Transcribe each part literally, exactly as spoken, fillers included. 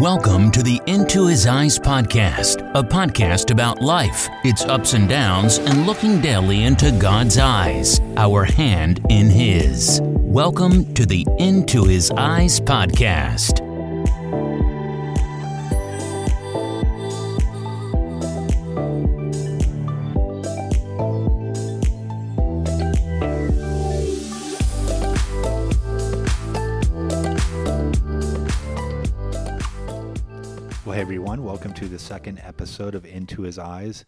Welcome to the Into His Eyes Podcast, a podcast about life, its ups and downs, and looking daily into God's eyes, our hand in His. Welcome to the Into His Eyes Podcast. Welcome to the second episode of Into His Eyes,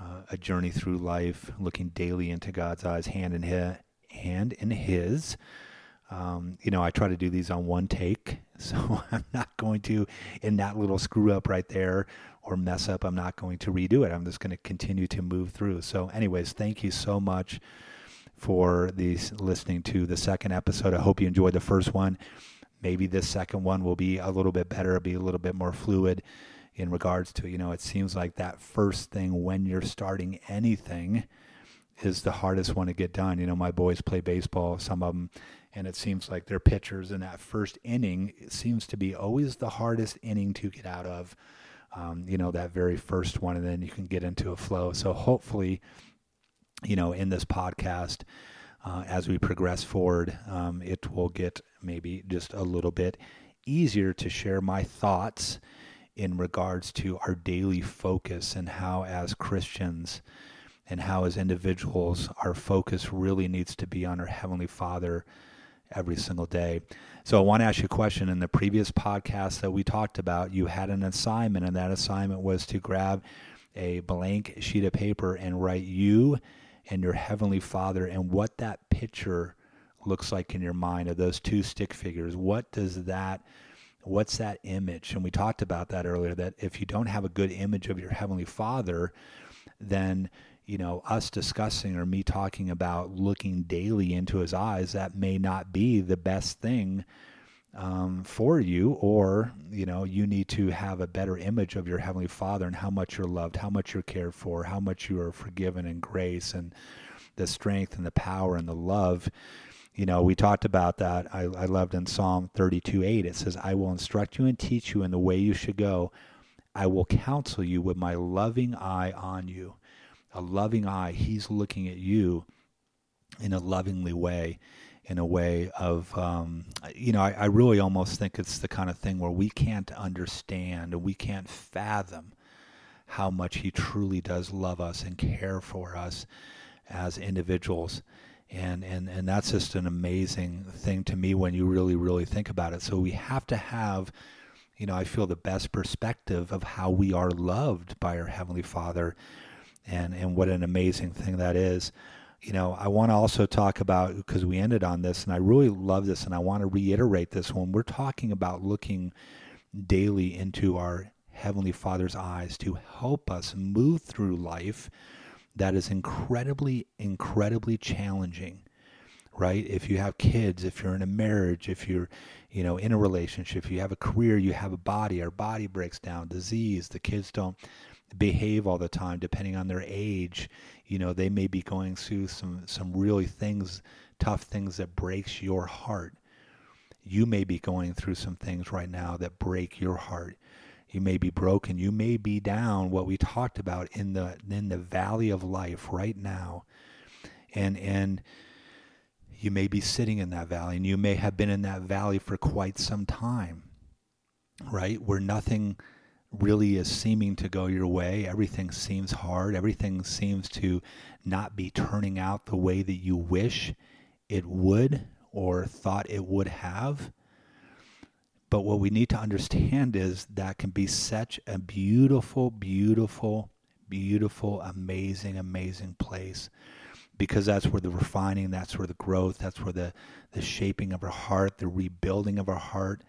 uh, a journey through life, looking daily into God's eyes, hand in His. Hand in his. Um, you know, I try to do these on one take, so I'm not going to, in that little screw up right there or mess up, I'm not going to redo it. I'm just going to continue to move through. So anyways, thank you so much for these, listening to the second episode. I hope you enjoyed the first one. Maybe this second one will be a little bit better, be a little bit more fluid in regards to, you know, it seems like that first thing when you're starting anything is the hardest one to get done. You know, my boys play baseball, some of them, and it seems like their pitchers in that first inning, it seems to be always the hardest inning to get out of, um, you know, that very first one, and then you can get into a flow. So hopefully, you know, in this podcast, Uh, as we progress forward, um, it will get maybe just a little bit easier to share my thoughts in regards to our daily focus and how as Christians and how as individuals, our focus really needs to be on our Heavenly Father every single day. So I want to ask you a question. In the previous podcast that we talked about, you had an assignment, and that assignment was to grab a blank sheet of paper and write you and your Heavenly Father, and what that picture looks like in your mind of those two stick figures. What does that, what's that image? And we talked about that earlier, that if you don't have a good image of your Heavenly Father, then, you know, us discussing or me talking about looking daily into His eyes, that may not be the best thing um, for you, or, you know, you need to have a better image of your Heavenly Father and how much you're loved, how much you're cared for, how much you are forgiven and grace and the strength and the power and the love. You know, we talked about that. I, I loved in Psalm thirty-two eight, it says, I will instruct you and teach you in the way you should go. I will counsel you with my loving eye on you. A loving eye. He's looking at you in a lovingly way. In a way of, um, you know, I, I really almost think it's the kind of thing where we can't understand and we can't fathom how much He truly does love us and care for us as individuals. And, and, and that's just an amazing thing to me when you really, really think about it. So we have to have, you know, I feel the best perspective of how we are loved by our Heavenly Father, and, and what an amazing thing that is. You know, I want to also talk about, because we ended on this, and I really love this, and I want to reiterate this when we're talking about looking daily into our Heavenly Father's eyes to help us move through life that is incredibly, incredibly challenging, right? If you have kids, if you're in a marriage, if you're, you know, in a relationship, if you have a career, you have a body, our body breaks down, disease, the kids don't behave all the time, depending on their age. You know, they may be going through some, some really things, tough things that breaks your heart. You may be going through some things right now that break your heart. You may be broken. You may be down, what we talked about in the, in the valley of life right now. And, and you may be sitting in that valley, and you may have been in that valley for quite some time, right? Where nothing really is seeming to go your way. Everything seems hard. Everything seems to not be turning out the way that you wish it would or thought it would have. But what we need to understand is that can be such a beautiful, beautiful, beautiful, amazing, amazing place, because that's where the refining, that's where the growth, that's where the, the shaping of our heart, the rebuilding of our heart,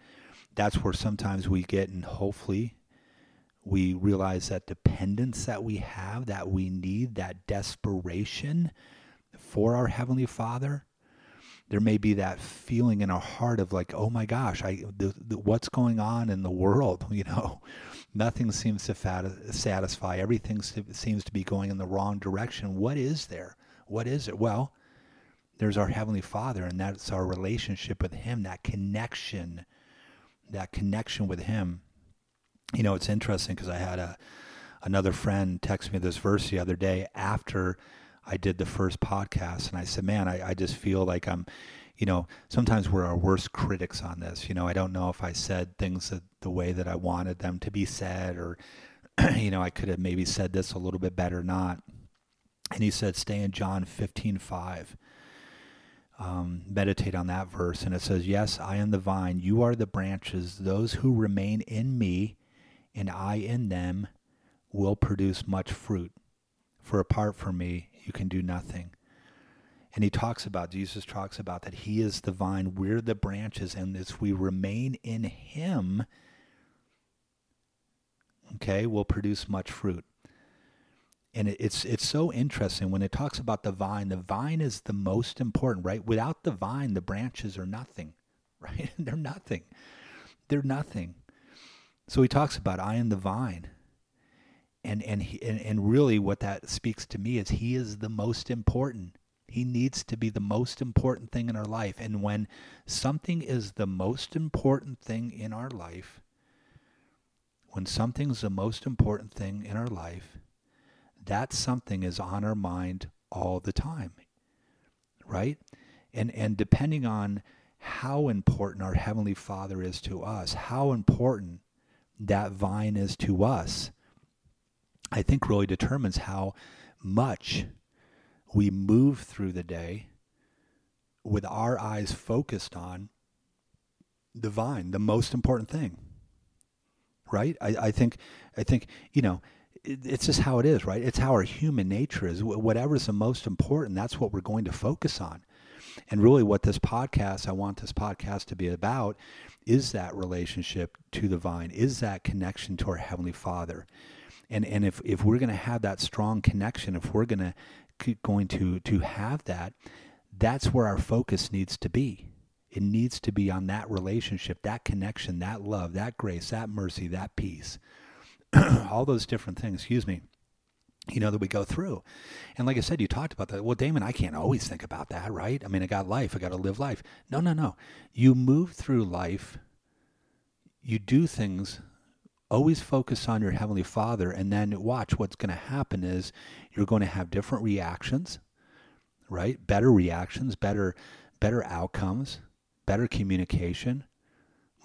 that's where sometimes we get, and hopefully we realize that dependence that we have, that we need, that desperation for our Heavenly Father. There may be that feeling in our heart of like, oh my gosh, I the, the, what's going on in the world? You know, nothing seems to fat- satisfy. Everything seems to be going in the wrong direction. What is there? What is it? Well, there's our Heavenly Father, and that's our relationship with Him, that connection, that connection with Him. You know, it's interesting because I had a another friend text me this verse the other day after I did the first podcast, and I said, man, I, I just feel like I'm, you know, sometimes we're our worst critics on this. You know, I don't know if I said things that, the way that I wanted them to be said, or, you know, I could have maybe said this a little bit better, not. And he said, stay in John fifteen five. Um, meditate on that verse. And it says, yes, I am the vine, you are the branches. Those who remain in me and I in them will produce much fruit. For apart from me, you can do nothing. And he talks about, Jesus talks about that he is the vine, we're the branches, and as we remain in him, okay, we'll produce much fruit. And it's it's so interesting when it talks about the vine. The vine is the most important, right? Without the vine, the branches are nothing, right? They're nothing. They're nothing. So he talks about, I am the vine. And and, he, and and really what that speaks to me is he is the most important. He needs to be the most important thing in our life. And when something is the most important thing in our life, when something's the most important thing in our life, that something is on our mind all the time, right? And and depending on how important our Heavenly Father is to us, how important that vine is to us, I think really determines how much we move through the day with our eyes focused on the vine, the most important thing, right? I, I think, I think, you know, it's just how it is, right? It's how our human nature is. Whatever's the most important, that's what we're going to focus on. And really what this podcast, I want this podcast to be about, is that relationship to the vine, is that connection to our Heavenly Father. And and if, if we're going to have that strong connection, if we're going to going to to have that, that's where our focus needs to be. It needs to be on that relationship, that connection, that love, that grace, that mercy, that peace. All those different things, excuse me, you know, that we go through. And like I said, you talked about that. Well, Damon, I can't always think about that, right? I mean, I got life. I got to live life. No, no, no. You move through life. You do things. Always focus on your Heavenly Father, and then watch what's going to happen is you're going to have different reactions, right? Better reactions, better, better outcomes, better communication,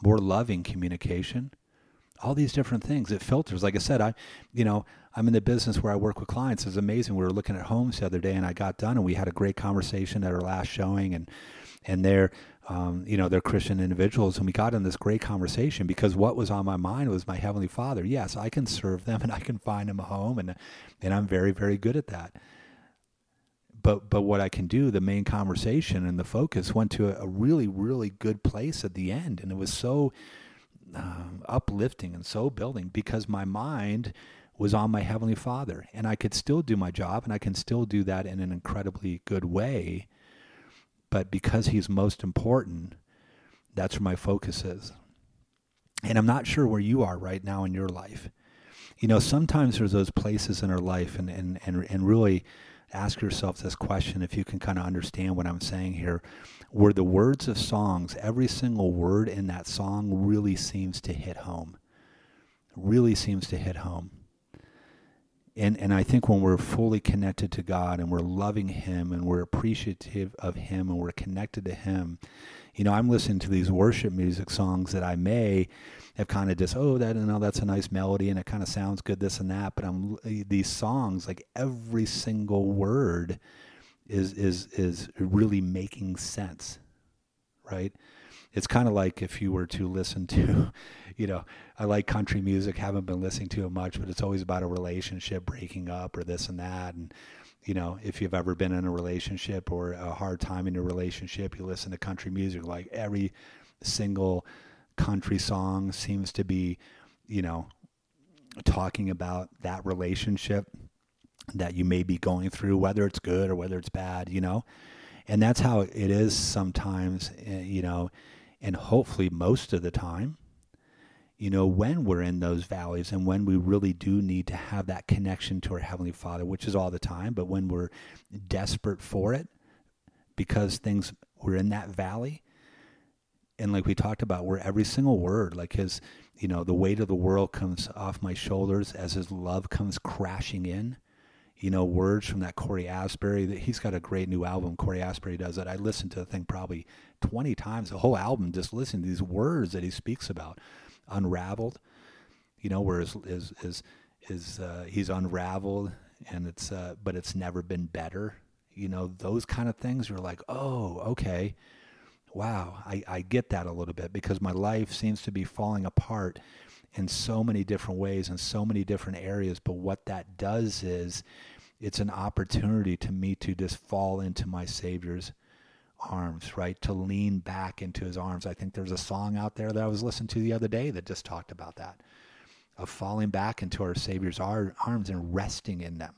more loving communication. All these different things, it filters. Like I said, I, you know, I'm in the business where I work with clients. It's amazing. We were looking at homes the other day, and I got done, and we had a great conversation at our last showing, and and they're, um, you know, they're Christian individuals, and we got in this great conversation because what was on my mind was my Heavenly Father. Yes, I can serve them, and I can find them a home, and and I'm very, very good at that. But but what I can do, the main conversation and the focus went to a, a really, really good place at the end, and it was so Um, uplifting and soul building because my mind was on my Heavenly Father, and I could still do my job, and I can still do that in an incredibly good way. But because he's most important, that's where my focus is. And I'm not sure where you are right now in your life. You know, sometimes there's those places in our life, and and and, and really ask yourself this question, if you can kind of understand what I'm saying here. Where the words of songs, every single word in that song really seems to hit home. Really seems to hit home. And and I think when we're fully connected to God and we're loving him and we're appreciative of him and we're connected to him, you know, I'm listening to these worship music songs that I may have kind of just, oh, that, you know, that's a nice melody and it kind of sounds good, this and that. But I'm these songs, like every single word is is is really making sense, right? It's kind of like if you were to listen to, you know, I like country music, haven't been listening to it much, but it's always about a relationship breaking up or this and that. And, you know, if you've ever been in a relationship or a hard time in your relationship, you listen to country music, like every single country song seems to be, you know, talking about that relationship that you may be going through, whether it's good or whether it's bad, you know. And that's how it is sometimes, you know, and hopefully most of the time, you know, when we're in those valleys and when we really do need to have that connection to our Heavenly Father, which is all the time, but when we're desperate for it because things, we're in that valley, and like we talked about, where every single word, like his, you know, the weight of the world comes off my shoulders as his love comes crashing in. You know, words from that Corey Asbury, that he's got a great new album. Corey Asbury does it. I listened to the thing probably twenty times, the whole album, just listening to these words that he speaks about. Unraveled, you know, where is is is is uh, he's unraveled, and it's uh, but it's never been better. You know, those kind of things are like, oh, okay, wow, I, I get that a little bit, because my life seems to be falling apart in so many different ways, in so many different areas. But what that does is it's an opportunity to me to just fall into my Savior's arms, right? To lean back into his arms. I think there's a song out there that I was listening to the other day that just talked about that, of falling back into our Savior's ar- arms and resting in them.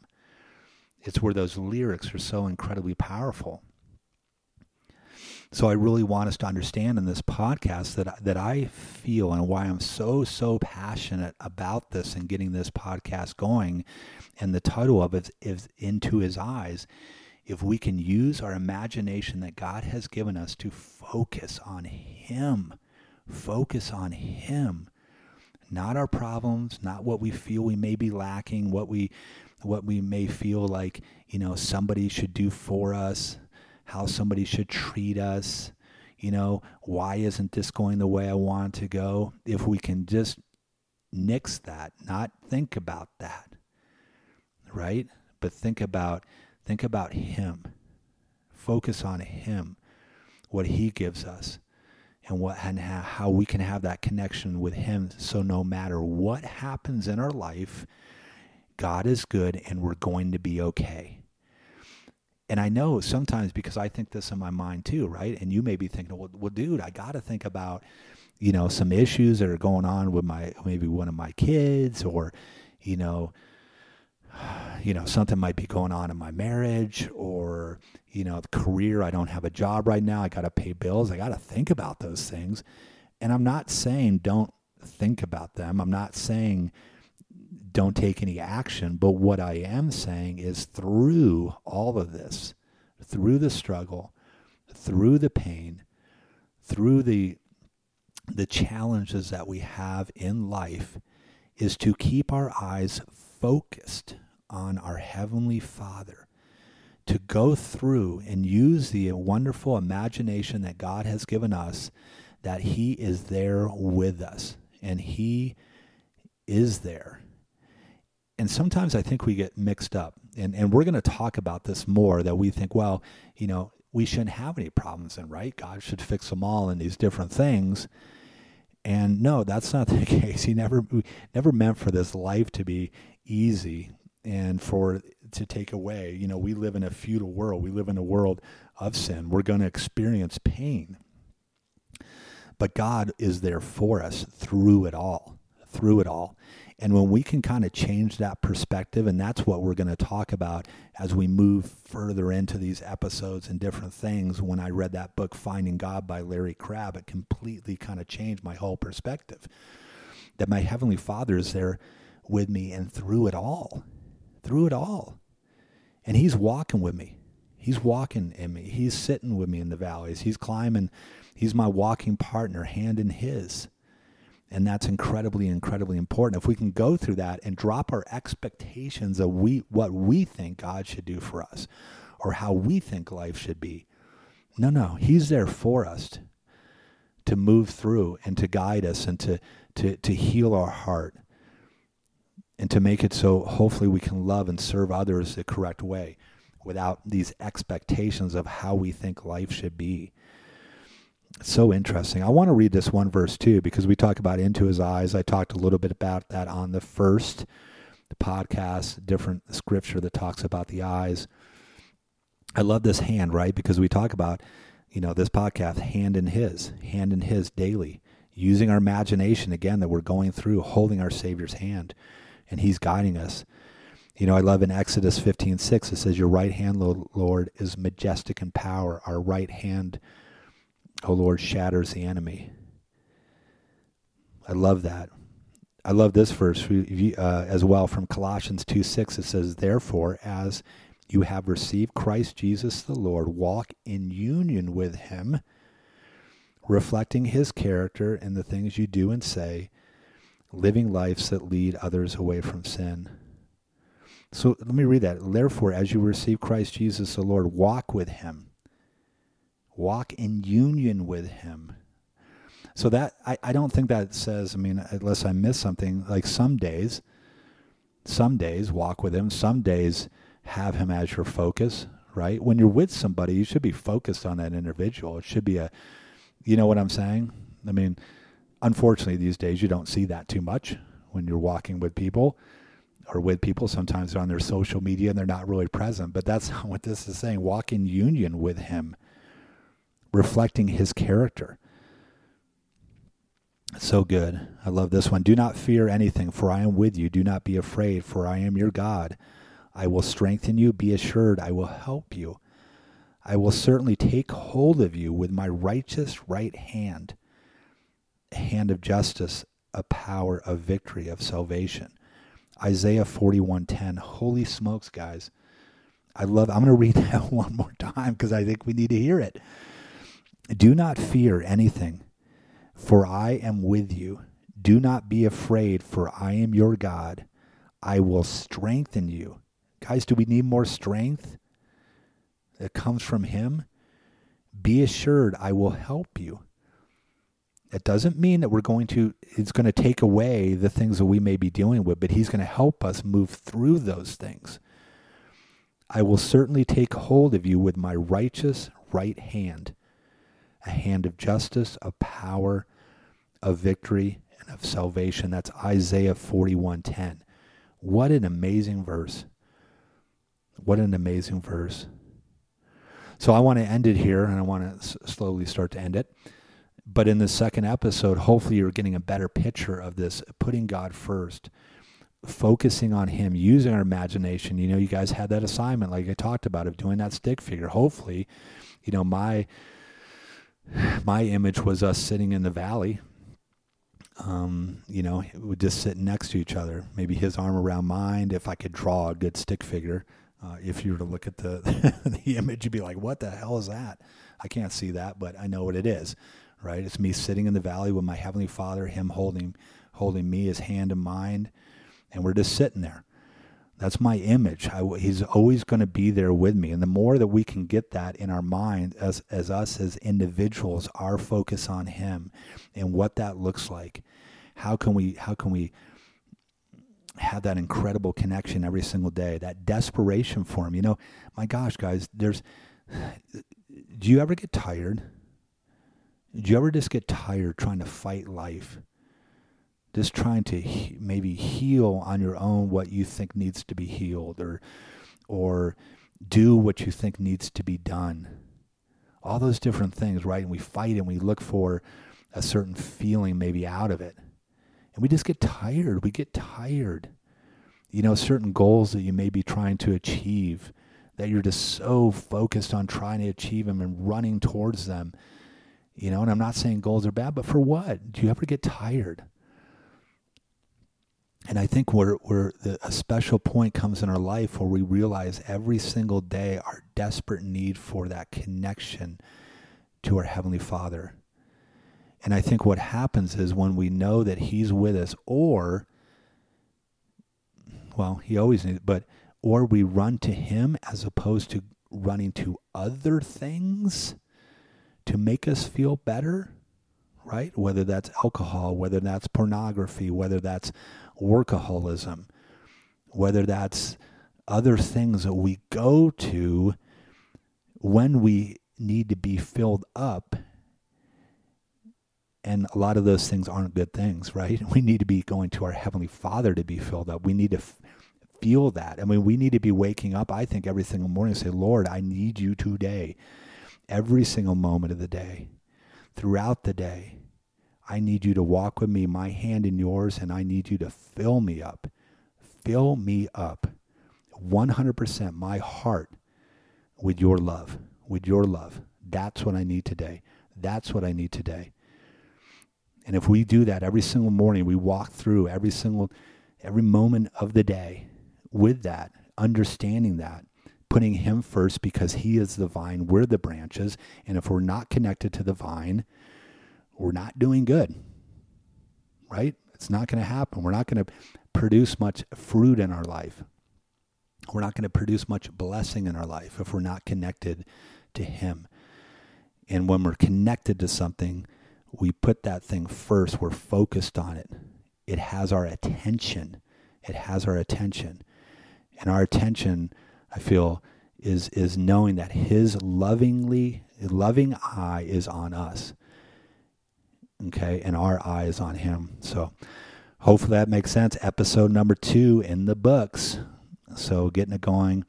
It's where those lyrics are so incredibly powerful. So I really want us to understand in this podcast that that I feel, and why I'm so, so passionate about this and getting this podcast going, and the title of it is Into His Eyes. If we can use our imagination that God has given us to focus on him, focus on him, not our problems, not what we feel we may be lacking, what we what we may feel like, you know, somebody should do for us, how somebody should treat us, you know, why isn't this going the way I want it to go? If we can just nix that, not think about that, right? But think about, think about him. Focus on him, what he gives us, and what and how we can have that connection with him. So no matter what happens in our life, God is good and we're going to be okay. And I know sometimes, because I think this in my mind too, right? And you may be thinking, well, well dude, I got to think about, you know, some issues that are going on with my, maybe one of my kids, or, you know, you know, something might be going on in my marriage, or, you know, the career. I don't have a job right now. I got to pay bills. I got to think about those things. And I'm not saying don't think about them. I'm not saying don't take any action. But what I am saying is, through all of this, through the struggle, through the pain, through the the challenges that we have in life, is to keep our eyes focused on our Heavenly Father, to go through and use the wonderful imagination that God has given us, that he is there with us, and he is there. And sometimes I think we get mixed up, and, and we're going to talk about this more, that we think, well, you know, we shouldn't have any problems, and right, God should fix them all and these different things. And no, that's not the case. He never, never meant for this life to be easy and for to take away. You know, we live in a feudal world. We live in a world of sin. We're going to experience pain, but God is there for us through it all, through it all. And when we can kind of change that perspective, and that's what we're going to talk about as we move further into these episodes and different things. When I read that book, Finding God by Larry Crabb, it completely kind of changed my whole perspective, that my Heavenly Father is there with me, and through it all, through it all. And he's walking with me. He's walking in me. He's sitting with me in the valleys. He's climbing. He's my walking partner, hand in his. And that's incredibly, incredibly important. If we can go through that and drop our expectations of we what we think God should do for us, or how we think life should be. No, no, he's there for us to, to move through, and to guide us, and to, to, to heal our heart, and to make it so hopefully we can love and serve others the correct way without these expectations of how we think life should be. So interesting. I want to read this one verse too, because we talk about Into His Eyes. I talked a little bit about that on the first the podcast, different scripture that talks about the eyes. I love this hand, right? Because we talk about, you know, this podcast, hand in his, hand in his daily, using our imagination again, that we're going through, holding our Savior's hand, and he's guiding us. You know, I love in Exodus fifteen six, it says, your right hand, Lord, is majestic in power. Our right hand, O Lord, shatters the enemy. I love that. I love this verse uh, as well, from Colossians two six. It says, therefore, as you have received Christ Jesus the Lord, walk in union with him, reflecting his character in the things you do and say, living lives that lead others away from sin. So let me read that. Therefore, as you receive Christ Jesus the Lord, walk with him. Walk in union with him. So that, I, I don't think that says, I mean, unless I miss something, like some days, some days walk with him, some days have him as your focus, right? When you're with somebody, you should be focused on that individual. It should be a, you know what I'm saying? I mean, unfortunately, these days you don't see that too much when you're walking with people or with people. Sometimes they're on their social media and they're not really present, but that's not what this is saying. Walk in union with him, reflecting his character. So good. I love this one. Do not fear anything, for I am with you. Do not be afraid, for I am your God. I will strengthen you. Be assured, I will help you. I will certainly take hold of you with my righteous right hand, a hand of justice, a power of victory, of salvation. Isaiah forty-one ten. Holy smokes, guys. I love, I'm going to read that one more time because I think we need to hear it. Do not fear anything, for I am with you. Do not be afraid, for I am your God. I will strengthen you. Guys, do we need more strength that comes from him? Be assured, I will help you. It doesn't mean that we're going to, it's going to take away the things that we may be dealing with, but he's going to help us move through those things. I will certainly take hold of you with my righteous right hand, a hand of justice, of power, of victory, and of salvation. That's Isaiah forty-one ten. What an amazing verse. What an amazing verse. So I want to end it here, and I want to slowly start to end it. But in the second episode, hopefully you're getting a better picture of this, putting God first, focusing on him, using our imagination. You know, you guys had that assignment, like I talked about, of doing that stick figure. Hopefully, you know, my my image was us sitting in the valley, um, you know, just sitting next to each other, maybe his arm around mine, if I could draw a good stick figure. Uh, if you were to look at the, the image, you'd be like, what the hell is that? I can't see that, but I know what it is. Right? It's me sitting in the valley with my Heavenly Father, him holding holding me, his hand in mine, and we're just sitting there. That's my image. I, he's always going to be there with me. And the more that we can get that in our mind as, as us as individuals, our focus on him and what that looks like, how can we how can we have that incredible connection every single day, that desperation for him? You know, my gosh, guys, there's, do you ever get tired? Do you ever just get tired trying to fight life? Just trying to he- maybe heal on your own what you think needs to be healed, or or do what you think needs to be done. All those different things, right? And we fight and we look for a certain feeling maybe out of it. And we just get tired. We get tired. You know, certain goals that you may be trying to achieve, that you're just so focused on trying to achieve them and running towards them. You know, and I'm not saying goals are bad, but for what? Do you ever get tired? And I think we're, we're the, a special point comes in our life where we realize every single day our desperate need for that connection to our Heavenly Father. And I think what happens is when we know that he's with us, or, well, he always needs, but, or we run to him as opposed to running to other things to make us feel better, right? Whether that's alcohol, whether that's pornography, whether that's workaholism, whether that's other things that we go to when we need to be filled up. And a lot of those things aren't good things, right? We need to be going to our Heavenly Father to be filled up. We need to f- feel that. I mean, we need to be waking up, I think, every single morning and say, Lord, I need you today. Every single moment of the day, throughout the day, I need you to walk with me, my hand in yours, and I need you to fill me up. Fill me up, one hundred percent my heart with your love, with your love. That's what I need today. That's what I need today. And if we do that every single morning, we walk through every single, every moment of the day with that, understanding that, putting him first because he is the vine, we're the branches, and if we're not connected to the vine, we're not doing good, right? It's not going to happen. We're not going to produce much fruit in our life. We're not going to produce much blessing in our life if we're not connected to Him. And when we're connected to something, we put that thing first. We're focused on it. It has our attention. It has our attention. And our attention, I feel, is is knowing that His lovingly loving eye is on us. Okay, and our eye is on Him. So hopefully that makes sense. Episode number two in the books. So getting it going.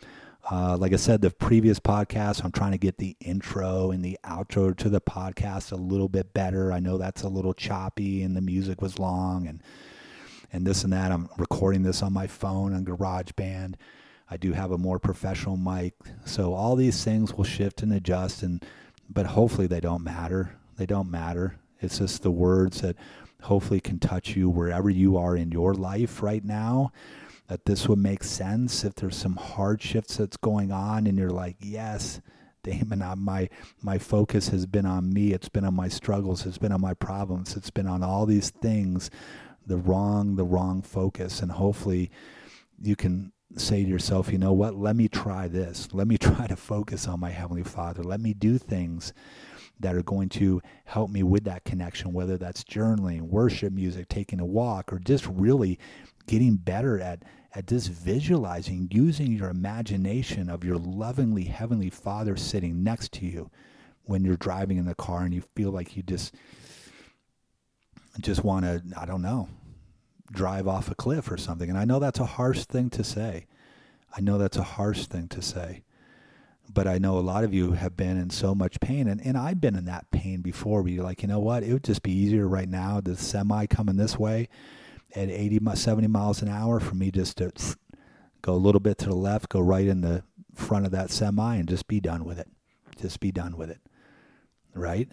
Uh, like I said, the previous podcast, I'm trying to get the intro and the outro to the podcast a little bit better. I know that's a little choppy and the music was long and and this and that. I'm recording this on my phone on GarageBand. I do have a more professional mic. So all these things will shift and adjust, and but hopefully they don't matter. They don't matter. It's just the words that hopefully can touch you wherever you are in your life right now, that this would make sense if there's some hardships that's going on and you're like, yes, Damon, I, my my focus has been on me. It's been on my struggles. It's been on my problems. It's been on all these things, the wrong, the wrong focus. And hopefully you can say to yourself, you know what, let me try this. Let me try to focus on my Heavenly Father. Let me do things that are going to help me with that connection, whether that's journaling, worship music, taking a walk, or just really getting better at at just visualizing, using your imagination of your lovingly Heavenly Father sitting next to you when you're driving in the car and you feel like you just just want to, I don't know, drive off a cliff or something. And I know that's a harsh thing to say. I know that's a harsh thing to say. But I know a lot of you have been in so much pain, and, and I've been in that pain before where you're like, you know what, it would just be easier right now, the semi coming this way at eighty, seventy miles an hour for me just to go a little bit to the left, go right in the front of that semi and just be done with it. Just be done with it, right?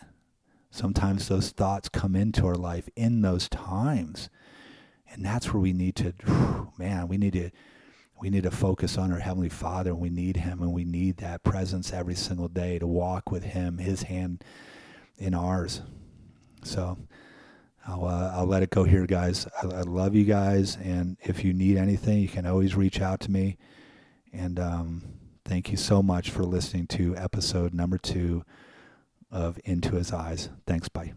Sometimes those thoughts come into our life in those times, and that's where we need to, man, we need to, we need to focus on our Heavenly Father, and we need Him, and we need that presence every single day to walk with Him, His hand in ours. So I'll, uh, I'll let it go here, guys. I, I love you guys, and if you need anything, you can always reach out to me. And um, thank you so much for listening to episode number two of Into His Eyes. Thanks, bye.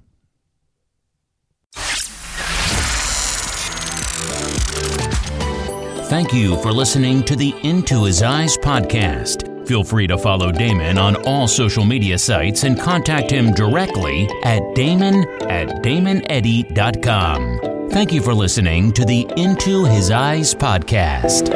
Thank you for listening to the Into His Eyes podcast. Feel free to follow Damon on all social media sites and contact him directly at damon at damon eddy dot com. Thank you for listening to the Into His Eyes podcast.